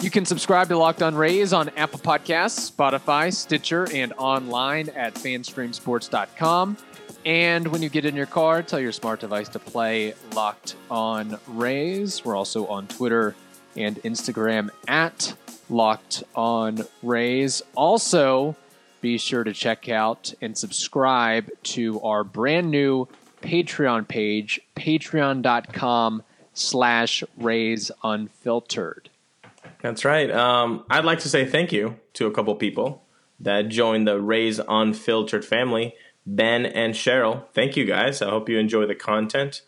You can subscribe to Locked On Rays on Apple Podcasts, Spotify, Stitcher, and online at fanstreamsports.com. And when you get in your car, tell your smart device to play Locked On Rays. We're also on Twitter and Instagram at Locked On Rays. Also, be sure to check out and subscribe to our brand new Patreon page, patreon.com/RaysUnfiltered. That's right. I'd like to say thank you to a couple people that joined the Rays Unfiltered family. Ben and Cheryl, thank you guys. I hope you enjoy the content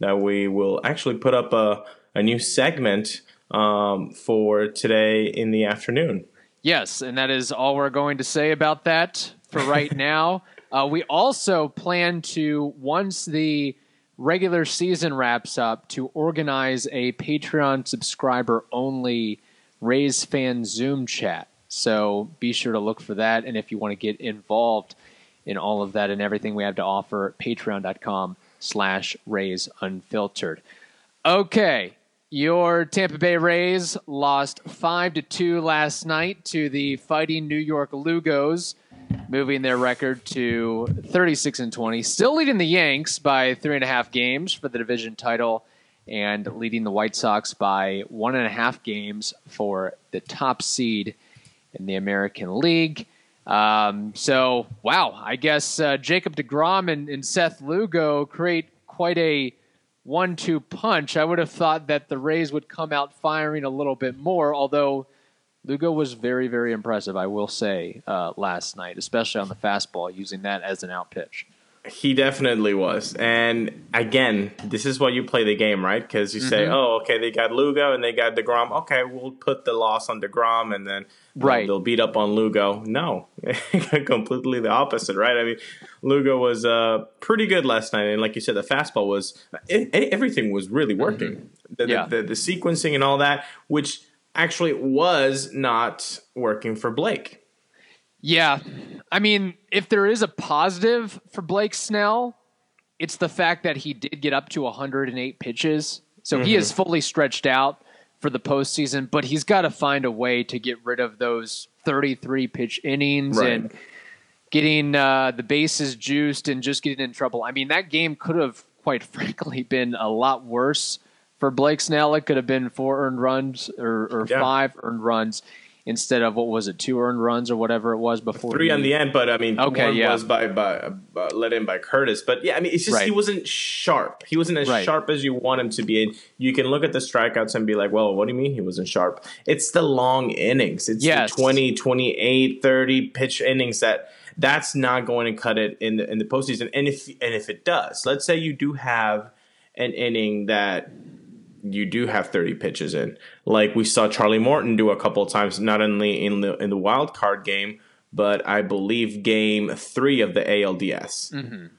that we will actually put up a new segment for today in the afternoon. Yes, and that is all we're going to say about that for right now. We also plan to, once the regular season wraps up, to organize a Patreon subscriber-only Rays fan Zoom chat. So be sure to look for that, and if you want to get involved in all of that and everything we have to offer, patreon.com/RaysUnfiltered. Okay, your Tampa Bay Rays lost 5-2 last night to the Fighting New York Lugos, moving their record to 36-20, still leading the Yanks by 3.5 games for the division title and leading the White Sox by 1.5 games for the top seed in the American League. So, wow, I guess Jacob DeGrom and Seth Lugo create quite a 1-2 punch. I would have thought that the Rays would come out firing a little bit more, although Lugo was very, very impressive, I will say, last night, especially on the fastball, using that as an out pitch. He definitely was. And, again, this is why you play the game, right? Because you say, oh, okay, they got Lugo and they got DeGrom. Okay, we'll put the loss on DeGrom and then they'll beat up on Lugo. No, completely the opposite, right? I mean, Lugo was pretty good last night. And like you said, the fastball was everything was really working. The sequencing and all that, which actually was not working for Blake. Yeah, I mean, if there is a positive for Blake Snell, it's the fact that he did get up to 108 pitches. So he is fully stretched out for the postseason, but he's got to find a way to get rid of those 33 pitch innings and getting the bases juiced and just getting in trouble. I mean, that game could have, quite frankly, been a lot worse for Blake Snell. It could have been 4 earned runs or 5 earned runs, instead of, what was it, 2 earned runs or whatever it was before? 3 on the end, but I mean, one was by let in by Curtis. But yeah, I mean, it's just he wasn't sharp. He wasn't as sharp as you want him to be. And you can look at the strikeouts and be like, well, what do you mean he wasn't sharp? It's the long innings. It's the 20, 28, 30 pitch innings that's not going to cut it in the postseason. And if it does, let's say you do have an inning that you do have 30 pitches in, like we saw Charlie Morton do a couple of times, not only in the wild card game, but I believe game 3 of the ALDS.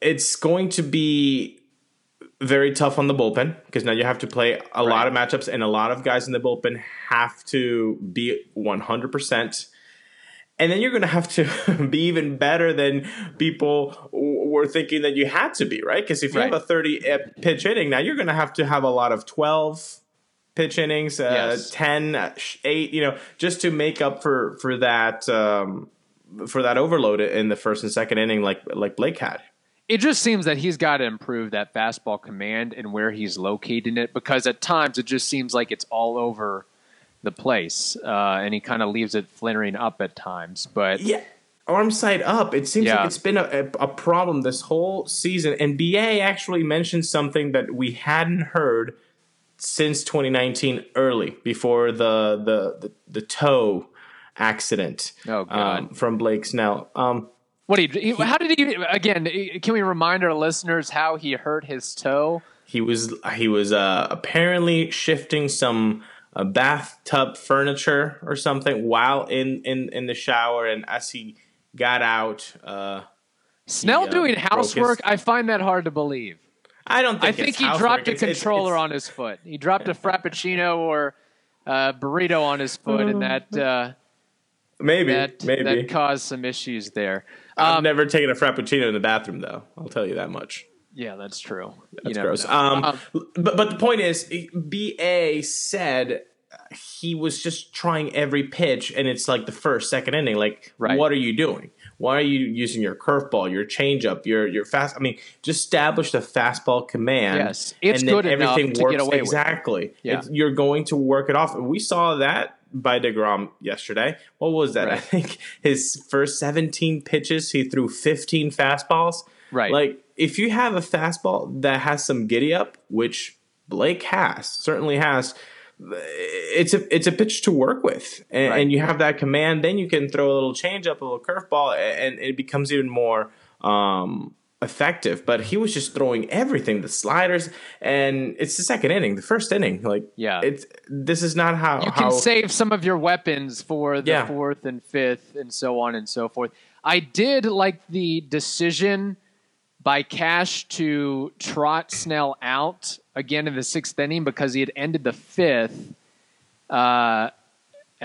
It's going to be very tough on the bullpen, because now you have to play a lot of matchups, and a lot of guys in the bullpen have to be 100%. And then you're going to have to be even better than people were thinking that you had to be, right? Because if you have a 30-pitch inning, now you're going to have a lot of 12-pitch innings, 10, 8, just to make up for that overload in the first and second inning like Blake had. It just seems that he's got to improve that fastball command and where he's locating it, because at times it just seems like it's all over the place, and he kind of leaves it flittering up at times. But arm side up, it seems like it's been a problem this whole season. And BA actually mentioned something that we hadn't heard since 2019, early before the toe accident from Blake Snell. Can we remind our listeners how he hurt his toe? He was apparently shifting some bathtub furniture or something while in the shower, and as he got out, Snell doing housework. I find that hard to believe. I think he dropped a controller on his foot. He dropped a Frappuccino or burrito on his foot, and that maybe that caused some issues there. I've never taken a Frappuccino in the bathroom, though. I'll tell you that much. Yeah, that's true. That's gross. But the point is, BA said he was just trying every pitch, and it's like the first, second inning. Like, right. What are you doing? Why are you using your curveball, your changeup, your fast? I mean, just establish the fastball command. Yes, it's good enough to get away with. Exactly. Yeah. You're going to work it off. We saw that by DeGrom yesterday. What was that? Right. I think his first 17 pitches, he threw 15 fastballs. Right. Like, if you have a fastball that has some giddy up, which Blake has, certainly has, it's a pitch to work with, and, right. and you have that command, then you can throw a little changeup, a little curveball, and it becomes even more effective. But he was just throwing everything, the sliders, and it's the second inning, the first inning. Like, yeah, this is not how you can save some of your weapons for the fourth and fifth, and so on and so forth. I did like the decision by Cash to trot Snell out again in the sixth inning, because he had ended the fifth at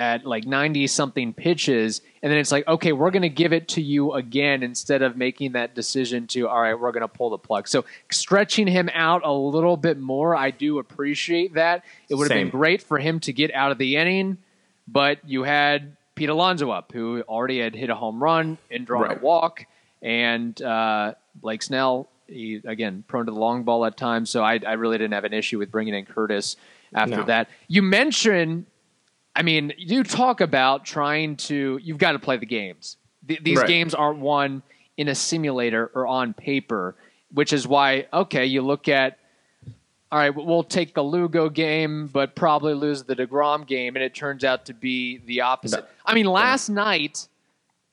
like 90-something pitches. And then it's like, okay, we're going to give it to you again, instead of making that decision to, all right, we're going to pull the plug. So stretching him out a little bit more, I do appreciate that. It would have been great for him to get out of the inning, but you had Pete Alonso up, who already had hit a home run and drawn a walk, and Blake Snell, he, again, prone to the long ball at times, so I really didn't have an issue with bringing in Curtis after that. You mentioned, I mean, you talk about you've got to play the games. These games aren't won in a simulator or on paper, which is why, okay, you look at, all right, we'll take the Lugo game, but probably lose the DeGrom game, and it turns out to be the opposite. No. I mean, last night,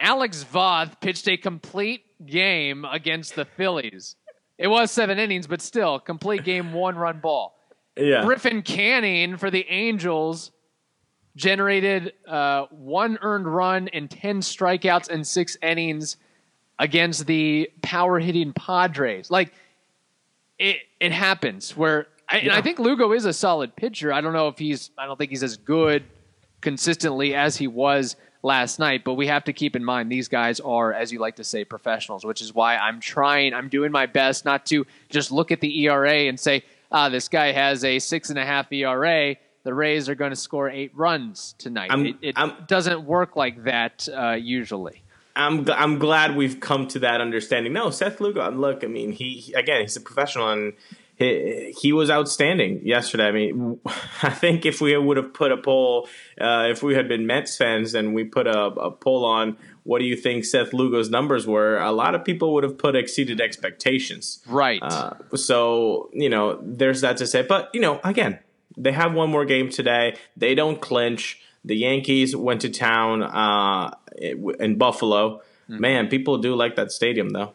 Alex Voth pitched a complete game against the Phillies. It was 7 innings, but still, complete game, 1-run ball. Yeah. Griffin Canning for the Angels generated 1 earned run and 10 strikeouts in 6 innings against the power-hitting Padres. Like, it happens where I think Lugo is a solid pitcher. I don't know if I don't think he's as good consistently as he was last night, but we have to keep in mind these guys are, as you like to say, professionals, which is why I'm doing my best not to just look at the ERA and say, this guy has a 6.5 ERA. The Rays are going to score 8 runs tonight. It doesn't work like that usually. I'm glad we've come to that understanding. No, Seth Lugo, look, I mean, he's a professional, and he was outstanding yesterday. I mean, I think if we would have put a poll, if we had been Mets fans and we put a poll on what do you think Seth Lugo's numbers were, a lot of people would have put exceeded expectations. Right. So, there's that to say. But, again, they have one more game today. They don't clinch. The Yankees went to town in Buffalo. Mm-hmm. Man, people do like that stadium, though.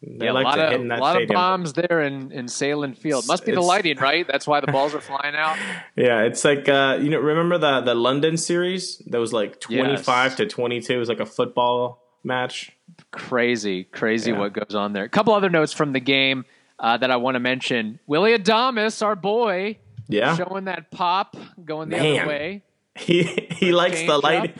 Yeah, like a lot of bombs there in Salem Field. Must be the lighting, right? That's why the balls are flying out. Yeah, it's like, remember the London series? That was like 25 to 22. It was like a football match. Crazy what goes on there. A couple other notes from the game that I want to mention. Willy Adames, our boy, showing that pop, going the other way. He likes the lighting.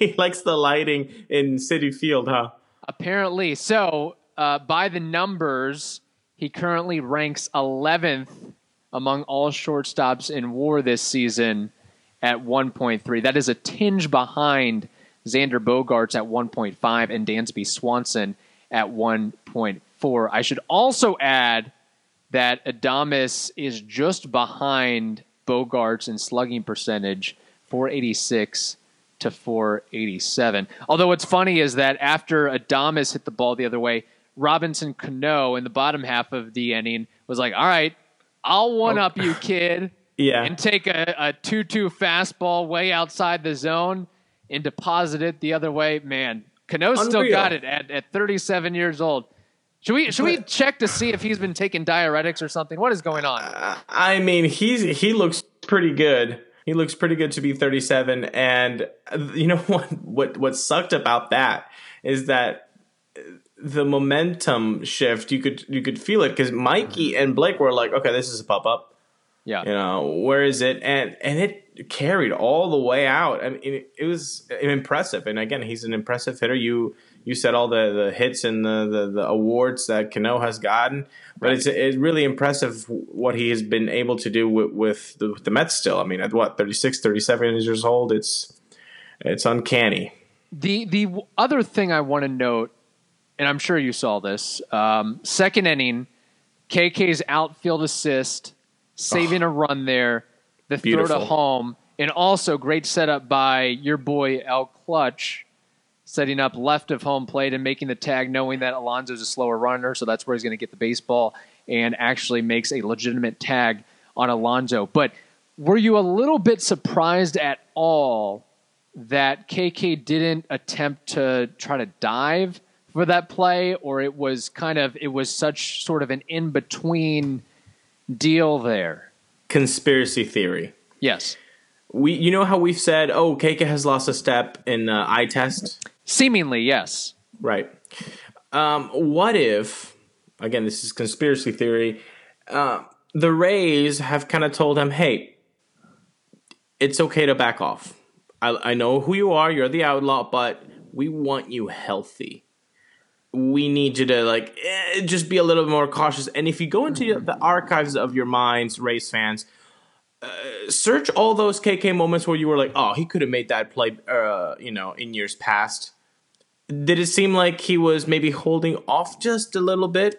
He likes the lighting in Citi Field, huh? Apparently. So, by the numbers, he currently ranks 11th among all shortstops in WAR this season at 1.3. That is a tinge behind Xander Bogaerts at 1.5 and Dansby Swanson at 1.4. I should also add that Adames is just behind Bogaerts in slugging percentage, 486 to 487. Although what's funny is that after Adames hit the ball the other way, Robinson Cano in the bottom half of the inning was like, all right, I'll one-up you, kid, and take a 2-2 fastball way outside the zone and deposit it the other way. Man, Cano's still got it at 37 years old. Should we check to see if he's been taking diuretics or something? What is going on? I mean, he looks pretty good. He looks pretty good to be 37. And you know what sucked about that is that the momentum shift, you could feel it, because Mikey and Blake were like, okay, this is a pop-up. Yeah. You know, where is it? And it carried all the way out. I mean, it was impressive. And again, he's an impressive hitter. You said all the hits and the awards that Cano has gotten, but right. It's really impressive what he has been able to do with the Mets still. I mean, at what, 36, 37 years old, it's uncanny. The other thing I want to note, and I'm sure you saw this, second inning, KK's outfield assist, saving a run there, the beautiful throw to home, and also great setup by your boy Al Clutch, setting up left of home plate and making the tag, knowing that Alonso's a slower runner, so that's where he's going to get the baseball, and actually makes a legitimate tag on Alonso. But were you a little bit surprised at all that KK didn't attempt to try to dive for that play, or it was such sort of an in-between deal there? Conspiracy theory. Yes. You know how we've said, oh, KK has lost a step in eye test? Seemingly, yes. Right. What if, again, this is conspiracy theory, the Rays have kind of told him, hey, it's okay to back off. I know who you are. You're the outlaw, but we want you healthy. We need you to just be a little more cautious. And if you go into the archives of your minds, Rays fans, search all those KK moments where you were like, oh, he could have made that play, in years past. Did it seem like he was maybe holding off just a little bit?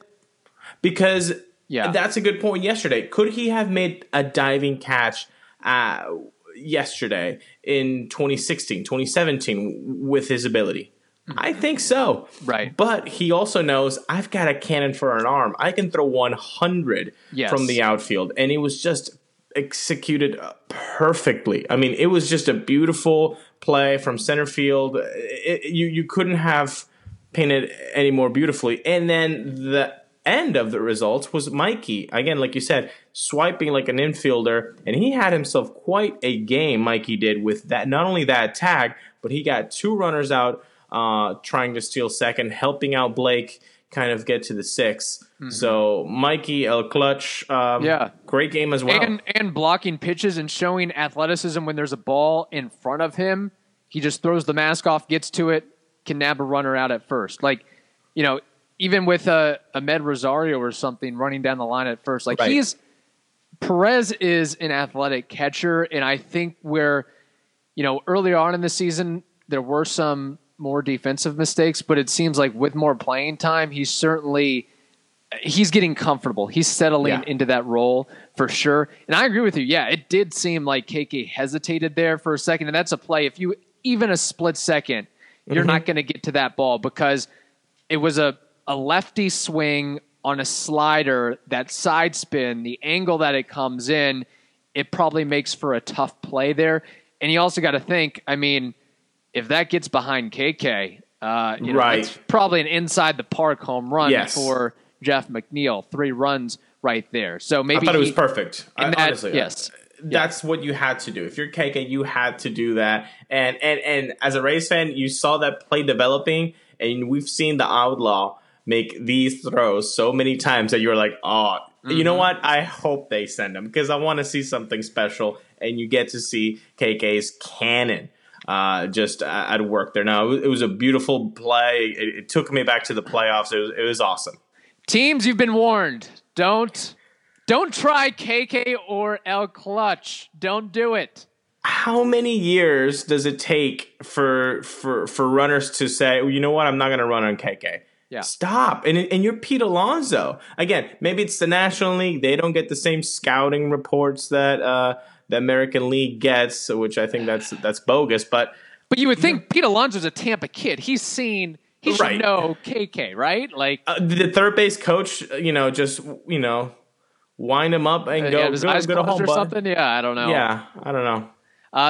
Because that's a good point yesterday. Could he have made a diving catch yesterday in 2016, 2017 with his ability? I think so. Right. But he also knows, I've got a cannon for an arm. I can throw 100 from the outfield. And it was just executed perfectly. I mean, it was just a beautiful play from center field. You couldn't have painted any more beautifully. And then the end of the results was Mikey, again, like you said, swiping like an infielder, and he had himself quite a game. Mikey did with that, not only that tag, but he got two runners out trying to steal second, helping out Blake kind of get to the six. Mm-hmm. So Mikey, El Clutch, great game as well. And blocking pitches and showing athleticism when there's a ball in front of him. He just throws the mask off, gets to it, can nab a runner out at first. Even with Ahmed Rosario or something running down the line at first. Like, right. Perez is an athletic catcher, and I think where, earlier on in the season, there were some more defensive mistakes, but it seems like with more playing time, he's getting comfortable. He's settling into that role for sure. And I agree with you. Yeah, it did seem like KK hesitated there for a second, and that's a play. If you even a split second, you're not going to get to that ball, because it was a lefty swing on a slider, that side spin, the angle that it comes in, it probably makes for a tough play there. And you also got to think, I mean, if that gets behind KK, it's probably an inside the park home run for Jeff McNeil. 3 runs right there. So maybe I thought it was perfect. Honestly, yes, that's what you had to do. If you're KK, you had to do that. And as a Rays fan, you saw that play developing, and we've seen the outlaw make these throws so many times that you're like, oh, you know what? I hope they send him, because I want to see something special, and you get to see KK's cannon. Just at work there. Now, it was a beautiful play. It took me back to the playoffs. It was awesome. Teams, you've been warned. Don't try KK or El Clutch. Don't do it. How many years does it take for runners to say, well, you know what, I'm not going to run on KK? Yeah. Stop. And you're Pete Alonso. Again, maybe it's the National League. They don't get the same scouting reports that the American League gets, which I think that's bogus. But you would think Pete Alonso's a Tampa kid. He should know KK, right? Like the third base coach, wind him up and go. His eyes closed home, or something. Yeah, I don't know. Yeah, I don't know.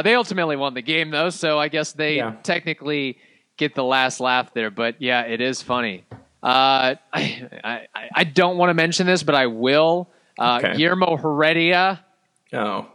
They ultimately won the game though, so I guess they technically get the last laugh there. But yeah, it is funny. I don't want to mention this, but I will. Okay. Yermo Heredia. Oh.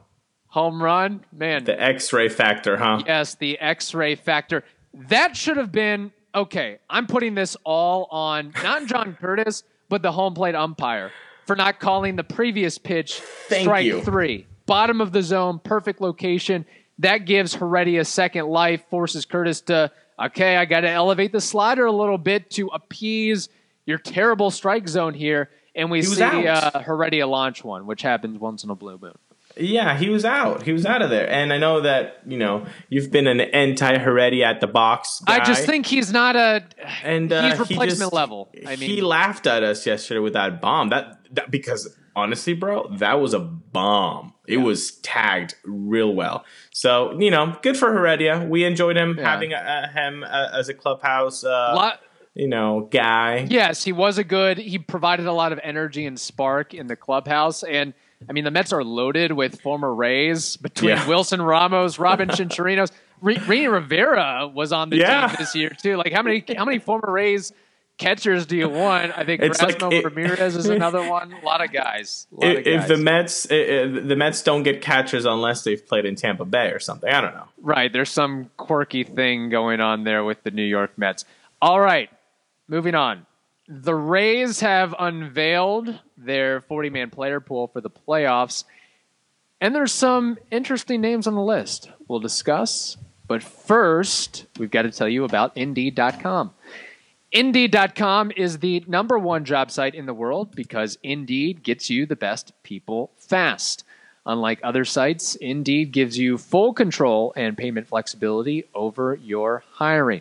home run, man. The X-ray factor, huh? Yes, the X-ray factor. That should have been, okay, I'm putting this all on, not John Curtis, but the home plate umpire for not calling the previous pitch strike three. Bottom of the zone, perfect location. That gives Heredia second life, forces Curtis to, okay, I got to elevate the slider a little bit to appease your terrible strike zone here. And we see Heredia launch one, which happens once in a blue moon. Yeah, he was out. He was out of there. And I know that, you know, you've been an anti-Heredia at the box guy. I just think he's not a – he's replacement level. I mean, he laughed at us yesterday with that bomb. That because honestly, bro, that was a bomb. It was tagged real well. So, you know, good for Heredia. We enjoyed him having him as a clubhouse guy. Yes, he was he provided a lot of energy and spark in the clubhouse. And I mean, the Mets are loaded with former Rays between Wilson Ramos, Robinson Chirinos. Rene Rivera was on the team this year too. Like, how many former Rays catchers do you want? I think Ramirez is another one. A lot of guys. If the Mets don't get catchers unless they've played in Tampa Bay or something. I don't know. Right. There's some quirky thing going on there with the New York Mets. All right. Moving on. The Rays have unveiled their 40-man player pool for the playoffs, and there's some interesting names on the list we'll discuss. But first, we've got to tell you about Indeed.com. Indeed.com is the #1 job site in the world because Indeed gets you the best people fast. Unlike other sites, Indeed gives you full control and payment flexibility over your hiring.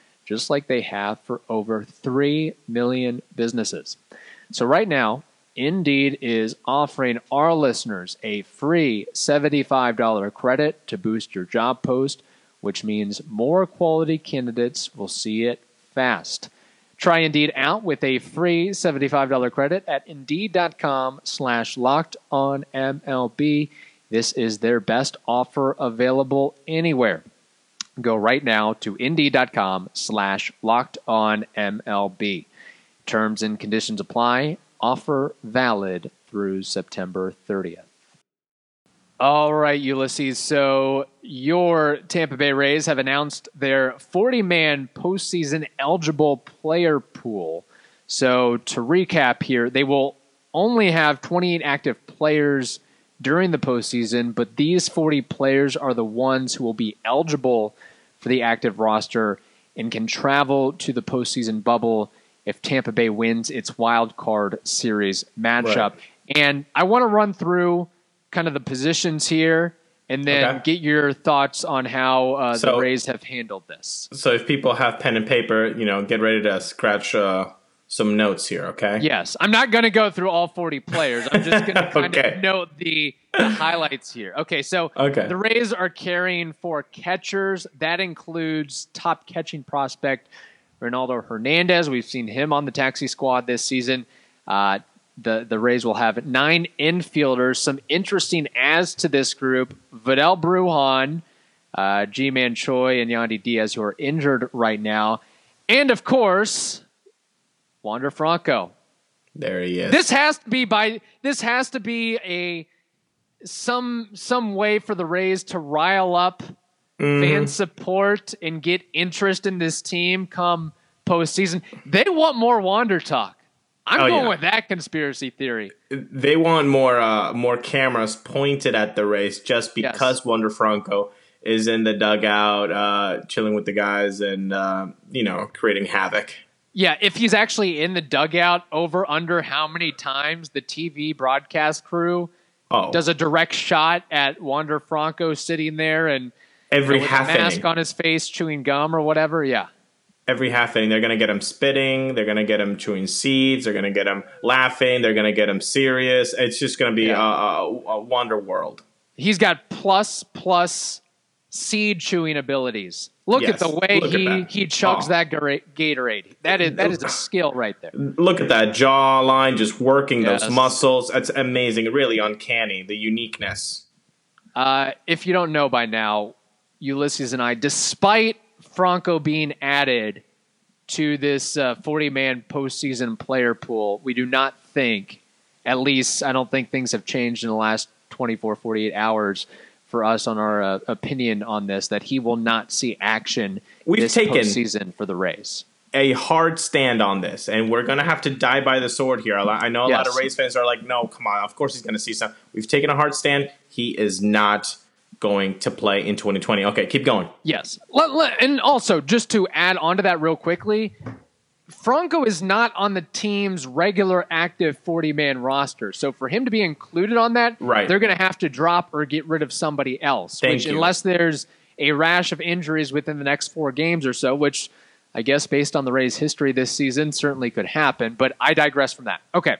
just like they have for over 3 million businesses. So right now, Indeed is offering our listeners a free $75 credit to boost your job post, which means more quality candidates will see it fast. Try Indeed out with a free $75 credit at Indeed.com/LockedOnMLB. This is their best offer available anywhere. Go right now to Indeed.com/LockedOnMLB. Terms and conditions apply. Offer valid through September 30th. All right, Ulysses. So your Tampa Bay Rays have announced their 40-man postseason eligible player pool. So to recap here, they will only have 28 active players during the postseason, but these 40 players are the ones who will be eligible for the active roster and can travel to the postseason bubble if Tampa Bay wins its wild card series matchup. Right. And I want to run through kind of the positions here and then get your thoughts on how the Rays have handled this. So if people have pen and paper, you know, get ready to scratch some notes here, okay? Yes. I'm not going to go through all 40 players. I'm just going to kind of note the highlights here. Okay, so the Rays are carrying 4 catchers. That includes top catching prospect Ronaldo Hernandez. We've seen him on the taxi squad this season. The Rays will have 9 infielders. Some interesting adds to this group: Vidal Brujan, G-Man Choi, and Yandy Diaz, who are injured right now. And, of course, Wander Franco. There he is. This has to be a some way for the Rays to rile up fan support and get interest in this team come postseason. They want more Wander talk. I'm going with that conspiracy theory. They want more cameras pointed at the Rays just because Wander Franco is in the dugout, chilling with the guys and creating havoc. Yeah, if he's actually in the dugout, over under how many times the TV broadcast crew does a direct shot at Wander Franco sitting there and with half a mask on his face, chewing gum or whatever. Yeah, every half inning they're going to get him spitting, they're going to get him chewing seeds, they're going to get him laughing, they're going to get him serious. It's just going to be a Wander world. He's got plus seed-chewing abilities. Look at the way he chugs that Gatorade. That is a skill right there. Look at that jawline, just working those muscles. That's amazing. Really uncanny, the uniqueness. If you don't know by now, Ulysses and I, despite Franco being added to this 40-man postseason player pool, we do not think, at least I don't think things have changed in the last 24, 48 hours for us on our opinion on this, that he will not see action this postseason for the Rays. A hard stand on this, and we're going to have to die by the sword here. I know a lot of Rays fans are like, no, come on, of course he's going to see some. We've taken a hard stand. He is not going to play in 2020. Okay, keep going. Yes. And also, just to add on to that real quickly, Franco is not on the team's regular active 40-man roster. So for him to be included on that, they're going to have to drop or get rid of somebody else. Unless there's a rash of injuries within the next four games or so, which I guess based on the Rays' history this season certainly could happen. But I digress from that. Okay.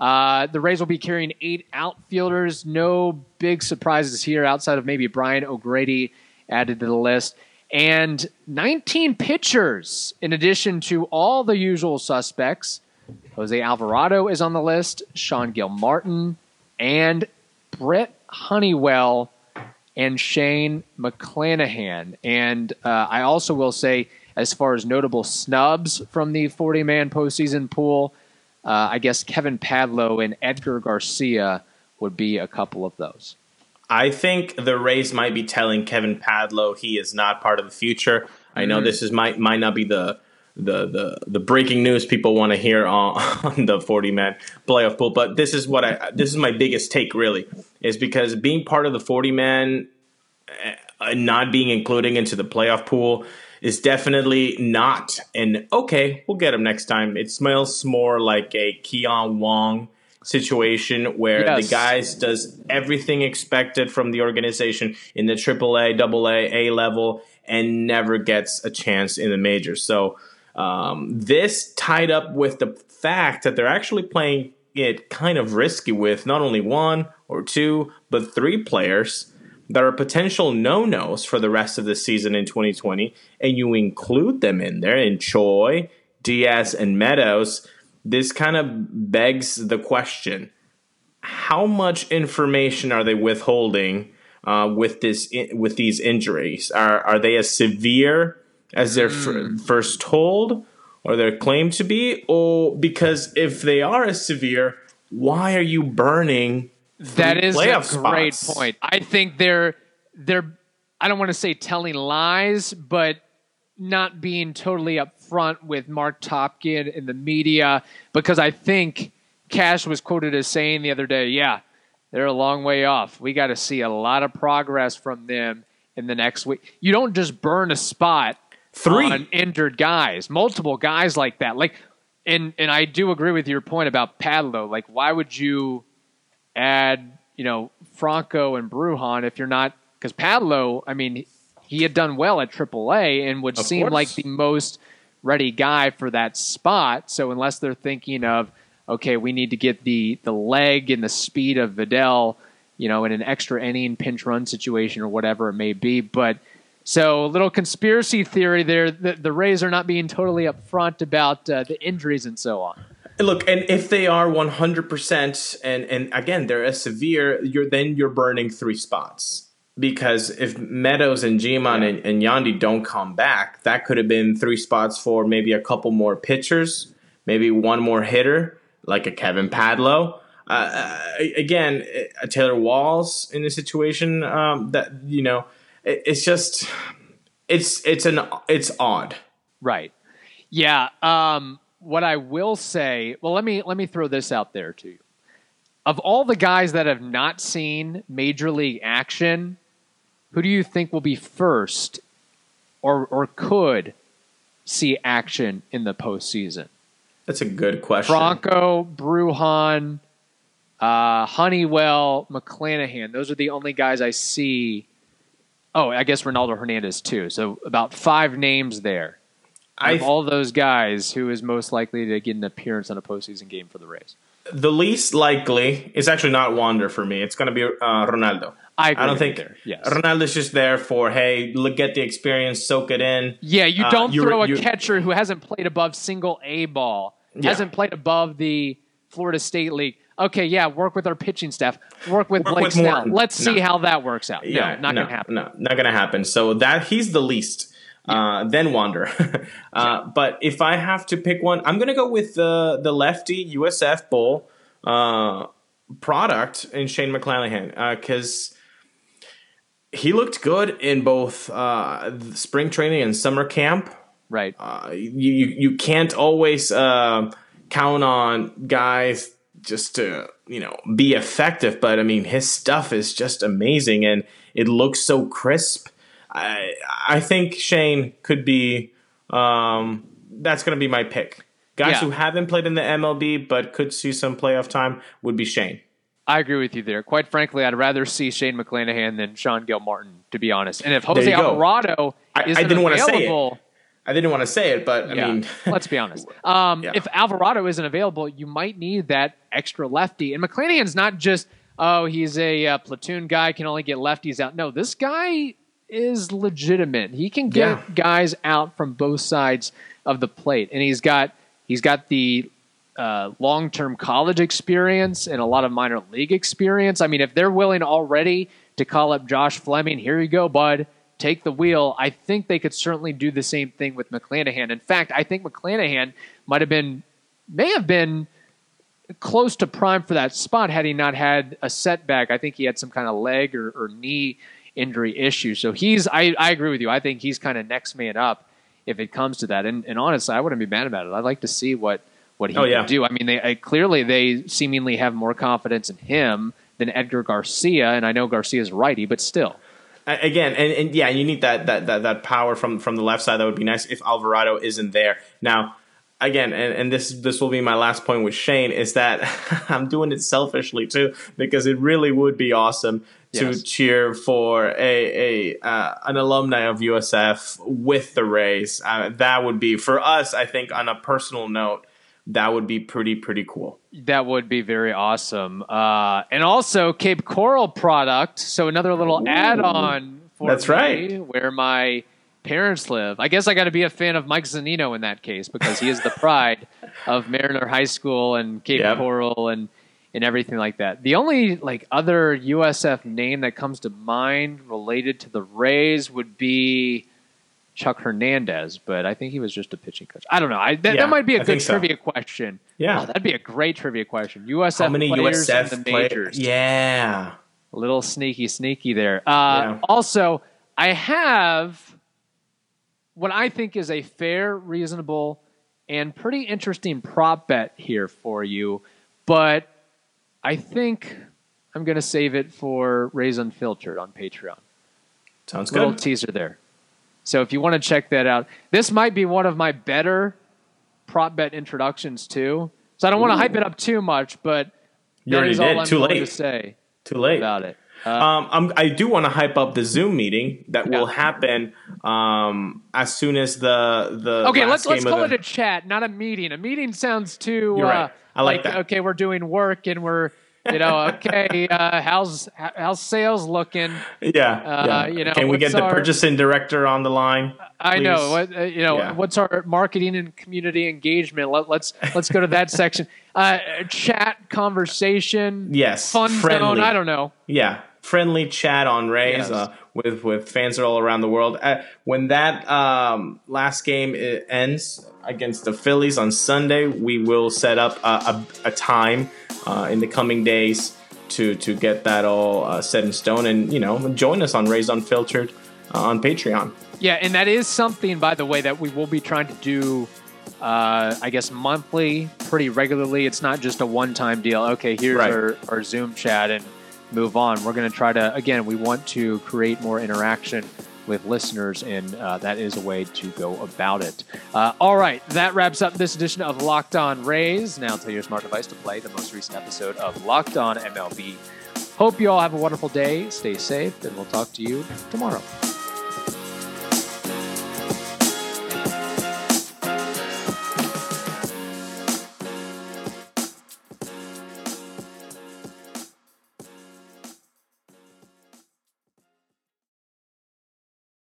The Rays will be carrying 8 outfielders. No big surprises here outside of maybe Brian O'Grady added to the list. And 19 pitchers in addition to all the usual suspects. Jose Alvarado is on the list, Sean Gilmartin, and Brett Honeywell and Shane McClanahan. And I also will say, as far as notable snubs from the 40-man postseason pool, I guess Kevin Padlow and Edgar Garcia would be a couple of those. I think the Rays might be telling Kevin Padlow he is not part of the future. I know this is might not be the breaking news people want to hear on the 40-man playoff pool, but this is what this is my biggest take really, is because being part of the 40-man and not being included into the playoff pool is definitely not an okay, we'll get him next time. It smells more like a Keon Wong situation where the guys does everything expected from the organization in the AAA, AA, A level, and never gets a chance in the majors. So this tied up with the fact that they're actually playing it kind of risky with not only 1 or 2, but 3 players that are potential no-nos for the rest of the season in 2020, and you include them in there, in Choi, Diaz, and Meadows. This kind of begs the question, how much information are they withholding with these injuries? Are they as severe as they're first told or they're claimed to be? Or because if they are as severe, why are you burning that is a great spots? Point. I think they're I don't want to say telling lies, but not being totally upfront with Mark Topkin in the media, because I think Cash was quoted as saying the other day, they're a long way off. We got to see a lot of progress from them in the next week. You don't just burn a spot on injured guys, multiple guys like that. Like, and I do agree with your point about Padlow. Like, why would you add, Franco and Brujan if you're not, because Padlow, he had done well at AAA and would seem like the most ready guy for that spot. So unless they're thinking of, okay, we need to get the leg and the speed of Vidal, in an extra inning pinch run situation or whatever it may be. But so a little conspiracy theory there. The Rays are not being totally upfront about the injuries and so on. Look, and if they are 100% and again, they're as severe, you're burning 3 spots. Because if Meadows and G-Man and Yandy don't come back, that could have been 3 spots for maybe a couple more pitchers, maybe 1 more hitter, like a Kevin Padlow. Again, a Taylor Walls in a situation it's just it's odd. Right. Yeah. What I will say, well, let me throw this out there to you. Of all the guys that have not seen Major League action, who do you think will be first or could see action in the postseason? That's a good question. Franco, Brujan, Honeywell, McClanahan. Those are the only guys I see. Oh, I guess Ronaldo Hernandez too. So about 5 names there. Of all those guys, who is most likely to get an appearance on a postseason game for the Rays? The least likely is actually not Wander for me. It's going to be Ronaldo. I don't think yes. Ronaldo's just there for, hey, look, get the experience, soak it in. Yeah, you don't throw a catcher who hasn't played above single A ball, hasn't played above the Florida State League. Okay, yeah, work with our pitching staff. Work Blake Snell. Let's see how that works out. Yeah, not going to happen. No, not going to happen. So that he's the least. Then Wander. But if I have to pick one, I'm going to go with the lefty USF Bowl product in Shane McClanahan because he looked good in both spring training and summer camp. Right. You can't always count on guys just to, be effective. But, I mean, his stuff is just amazing, and it looks so crisp. I think Shane could be that's going to be my pick. Guys who haven't played in the MLB but could see some playoff time would be Shane. I agree with you there. Quite frankly, I'd rather see Shane McClanahan than Sean Gilmartin, to be honest. And if Jose Alvarado isn't available, I didn't want to say it, but I mean, let's be honest. If Alvarado isn't available, you might need that extra lefty. And McClanahan's not just, he's a platoon guy, can only get lefties out. No, this guy is legitimate. He can get guys out from both sides of the plate, and he's got the long-term college experience and a lot of minor league experience. I mean, if they're willing already to call up Josh Fleming, here you go, bud, take the wheel. I think they could certainly do the same thing with McClanahan. In fact, I think McClanahan may have been close to prime for that spot had he not had a setback. I think he had some kind of leg or knee injury issue. So I agree with you. I think he's kind of next man up if it comes to that. And honestly, I wouldn't be mad about it. I'd like to see what he can do. I mean, they seemingly have more confidence in him than Edgar Garcia. And I know Garcia's righty, but still. Again, and you need that power from the left side. That would be nice if Alvarado isn't there. Now, again, and this will be my last point with Shane, is that I'm doing it selfishly too, because it really would be awesome to cheer for an alumni of USF with the Rays. That would be, for us, I think, on a personal note, that would be pretty, pretty cool. That would be very awesome. And also Cape Coral product. So another little add-on for where my parents live. I guess I got to be a fan of Mike Zunino in that case, because he is the pride of Mariner High School and Cape Coral and everything like that. The only other USF name that comes to mind related to the Rays would be Chuck Hernandez, but I think he was just a pitching coach. I don't know. That might be a good trivia question. Yeah, that'd be a great trivia question. USF How many players USF in the majors? Yeah, a little sneaky there. Also, I have what I think is a fair, reasonable, and pretty interesting prop bet here for you, but I think I'm going to save it for Rays Unfiltered on Patreon. Sounds good. Little teaser there. So if you want to check that out, this might be one of my better prop bet introductions too. So I don't want to hype it up too much, but that is all I'm going to say about it. I do want to hype up the Zoom meeting that will happen as soon as the okay. Let's call it a chat, not a meeting. A meeting sounds too. You're right. I like that. Okay, we're doing work and we're. Okay, how's sales looking? Can we get the purchasing director on the line? I please? Know. What's our marketing and community engagement? Let's go to that section. Chat conversation. Yes. Fun friendly. Zone. I don't know. Yeah, friendly chat on Rays with fans all around the world. When that last game ends against the Phillies on Sunday, we will set up a time. In the coming days to get that all set in stone and, join us on Rays Unfiltered on Patreon. Yeah, and that is something, by the way, that we will be trying to do, monthly, pretty regularly. It's not just a one-time deal. Okay, here's our Zoom chat and move on. We're going to try to, we want to create more interaction with listeners, and that is a way to go about it. All right, that wraps up this edition of Locked On Rays. Now tell your smart device to play the most recent episode of Locked On MLB. Hope you all have a wonderful day. Stay safe, and we'll talk to you tomorrow.